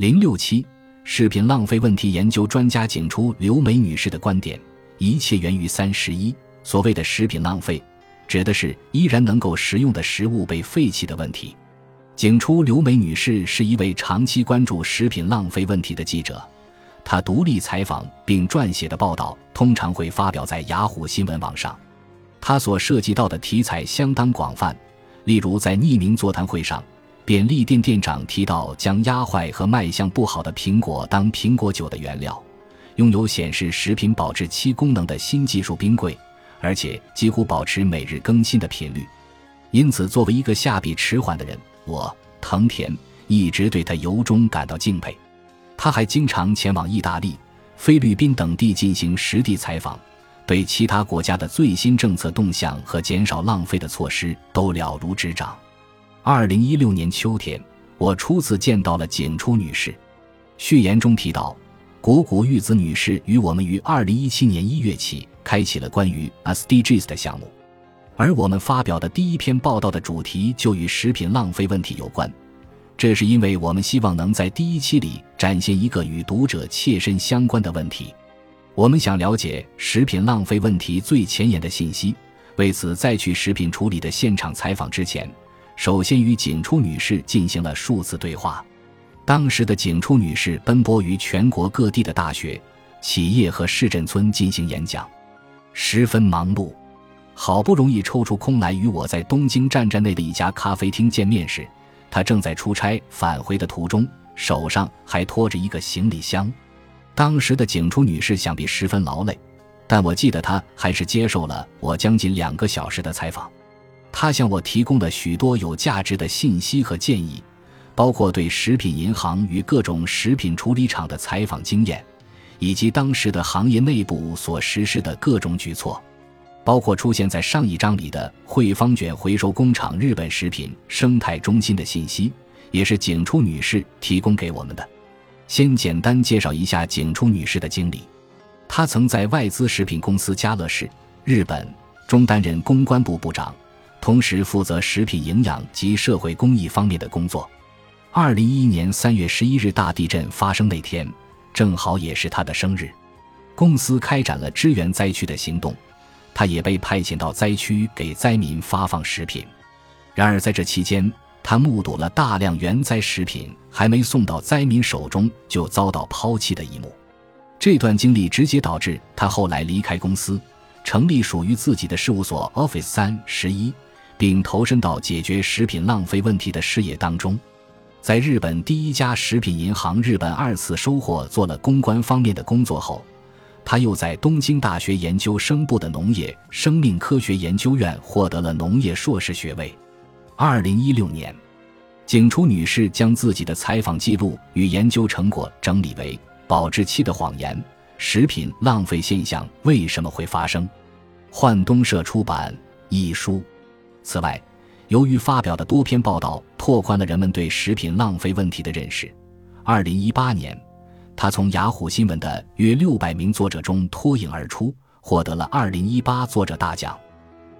067食品浪费问题研究专家请出刘梅女士的观点，一切源于3·11。所谓的食品浪费，指的是依然能够食用的食物被废弃的问题。请出刘梅女士是一位长期关注食品浪费问题的记者，她独立采访并撰写的报道通常会发表在雅虎新闻网上。她所涉及到的题材相当广泛，例如在匿名座谈会上，便利店店长提到将压坏和卖相不好的苹果当苹果酒的原料，拥有显示食品保质期功能的新技术冰柜，而且几乎保持每日更新的频率。因此，作为一个下笔迟缓的人，我藤田一直对他由衷感到敬佩。他还经常前往意大利、菲律宾等地进行实地采访，对其他国家的最新政策动向和减少浪费的措施都了如指掌。2016年秋天，我初次见到了景初女士。序言中提到，谷谷玉子女士与我们于2017年1月起开启了关于 SDGs 的项目，而我们发表的第一篇报道的主题就与食品浪费问题有关。这是因为我们希望能在第一期里展现一个与读者切身相关的问题。我们想了解食品浪费问题最前沿的信息，为此在去食品处理的现场采访之前，首先与景初女士进行了数次对话。当时的景初女士奔波于全国各地的大学、企业和市镇村进行演讲，十分忙碌。好不容易抽出空来与我在东京站站内的一家咖啡厅见面时，她正在出差返回的途中，手上还拖着一个行李箱。当时的景初女士想必十分劳累，但我记得她还是接受了我将近2个小时的采访。她向我提供了许多有价值的信息和建议，包括对食品银行与各种食品处理厂的采访经验，以及当时的行业内部所实施的各种举措，包括出现在上一章里的惠方卷回收工厂日本食品生态中心的信息，也是景初女士提供给我们的。先简单介绍一下景初女士的经历。她曾在外资食品公司家乐氏日本中担任公关部部长，同时负责食品营养及社会公益方面的工作。2011年3月11日大地震发生那天，正好也是她的生日。公司开展了支援灾区的行动，她也被派遣到灾区给灾民发放食品。然而在这期间，他目睹了大量原灾食品还没送到灾民手中就遭到抛弃的一幕。这段经历直接导致他后来离开公司，成立属于自己的事务所 Office 3·11，并投身到解决食品浪费问题的事业当中。在日本第一家食品银行日本二次收获做了公关方面的工作后，他又在东京大学研究生部的农业生命科学研究院获得了农业硕士学位。2016年，景初女士将自己的采访记录与研究成果整理为《保质期的谎言：食品浪费现象为什么会发生》，幻东社出版一书。此外，由于发表的多篇报道拓宽了人们对食品浪费问题的认识，2018年，她从雅虎新闻的约600名作者中脱颖而出，获得了2018作者大奖。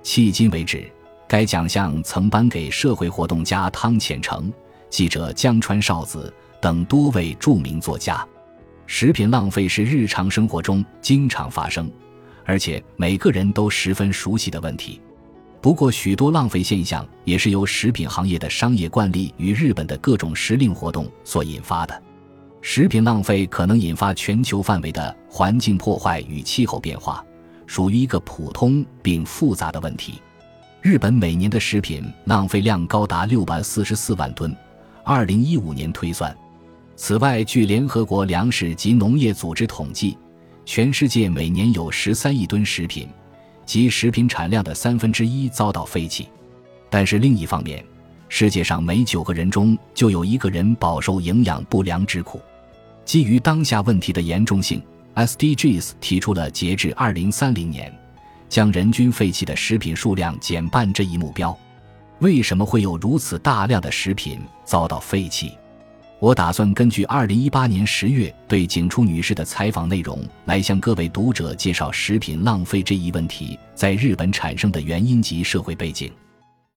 迄今为止，该奖项曾颁给社会活动家汤浅成、记者江川少子等多位著名作家。食品浪费是日常生活中经常发生，而且每个人都十分熟悉的问题。不过，许多浪费现象也是由食品行业的商业惯例与日本的各种时令活动所引发的。食品浪费可能引发全球范围的环境破坏与气候变化，属于一个普通并复杂的问题。日本每年的食品浪费量高达644万吨，2015年推算。此外，据联合国粮食及农业组织统计，全世界每年有13亿吨食品，即食品产量的1/3遭到废弃。但是另一方面，世界上每9个人中就有1个人饱受营养不良之苦。基于当下问题的严重性， SDGs 提出了截至2030年将人均废弃的食品数量减半这一目标。为什么会有如此大量的食品遭到废弃？我打算根据2018年10月对景初女士的采访内容，来向各位读者介绍食品浪费这一问题在日本产生的原因及社会背景。